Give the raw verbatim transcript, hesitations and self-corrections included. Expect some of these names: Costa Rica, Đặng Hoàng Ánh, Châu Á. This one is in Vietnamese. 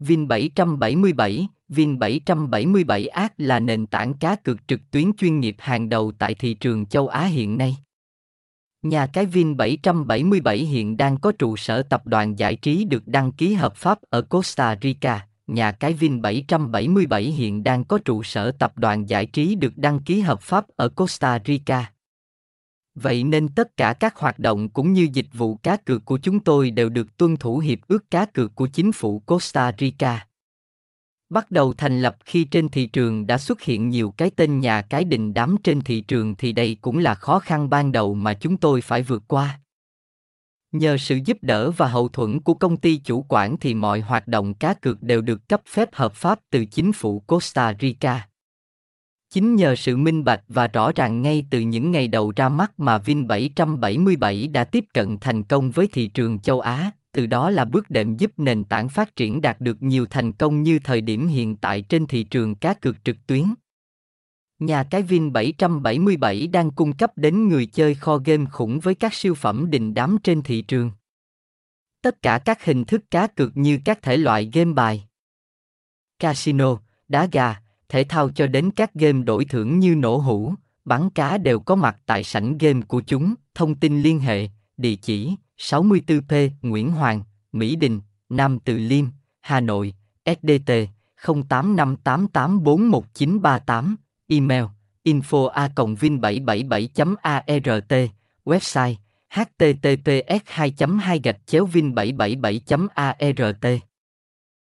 Vin bảy bảy bảy, Vin bảy bảy bảy art là nền tảng cá cược trực tuyến chuyên nghiệp hàng đầu tại thị trường châu Á hiện nay. Nhà cái Vin bảy bảy bảy hiện đang có trụ sở tập đoàn giải trí được đăng ký hợp pháp ở Costa Rica. Nhà cái Vin bảy bảy bảy hiện đang có trụ sở tập đoàn giải trí được đăng ký hợp pháp ở Costa Rica. Vậy nên tất cả các hoạt động cũng như dịch vụ cá cược của chúng tôi đều được tuân thủ hiệp ước cá cược của chính phủ Costa Rica. Bắt đầu thành lập khi trên thị trường đã xuất hiện nhiều cái tên nhà cái đình đám trên thị trường thì đây cũng là khó khăn ban đầu mà chúng tôi phải vượt qua. Nhờ sự giúp đỡ và hậu thuẫn của công ty chủ quản thì mọi hoạt động cá cược đều được cấp phép hợp pháp từ chính phủ Costa Rica. Chính nhờ sự minh bạch và rõ ràng ngay từ những ngày đầu ra mắt mà Vin bảy bảy bảy đã tiếp cận thành công với thị trường châu Á, từ đó là bước đệm giúp nền tảng phát triển đạt được nhiều thành công như thời điểm hiện tại trên thị trường cá cược trực tuyến. Nhà cái Vin bảy bảy bảy đang cung cấp đến người chơi kho game khủng với các siêu phẩm đình đám trên thị trường. Tất cả các hình thức cá cược như các thể loại game bài, casino, đá gà, thể thao cho đến các game đổi thưởng như nổ hũ, bắn cá đều có mặt tại sảnh game của chúng. Thông tin liên hệ, địa chỉ sáu mươi tư P Nguyễn Hoàng, Mỹ Đình, Nam Từ Liêm, Hà Nội, ét đê tê không tám năm tám tám bốn một chín ba tám, email info a còng vin bảy bảy bảy chấm art, website https hai chấm hai gạch chéo vin bảy bảy bảy chấm art.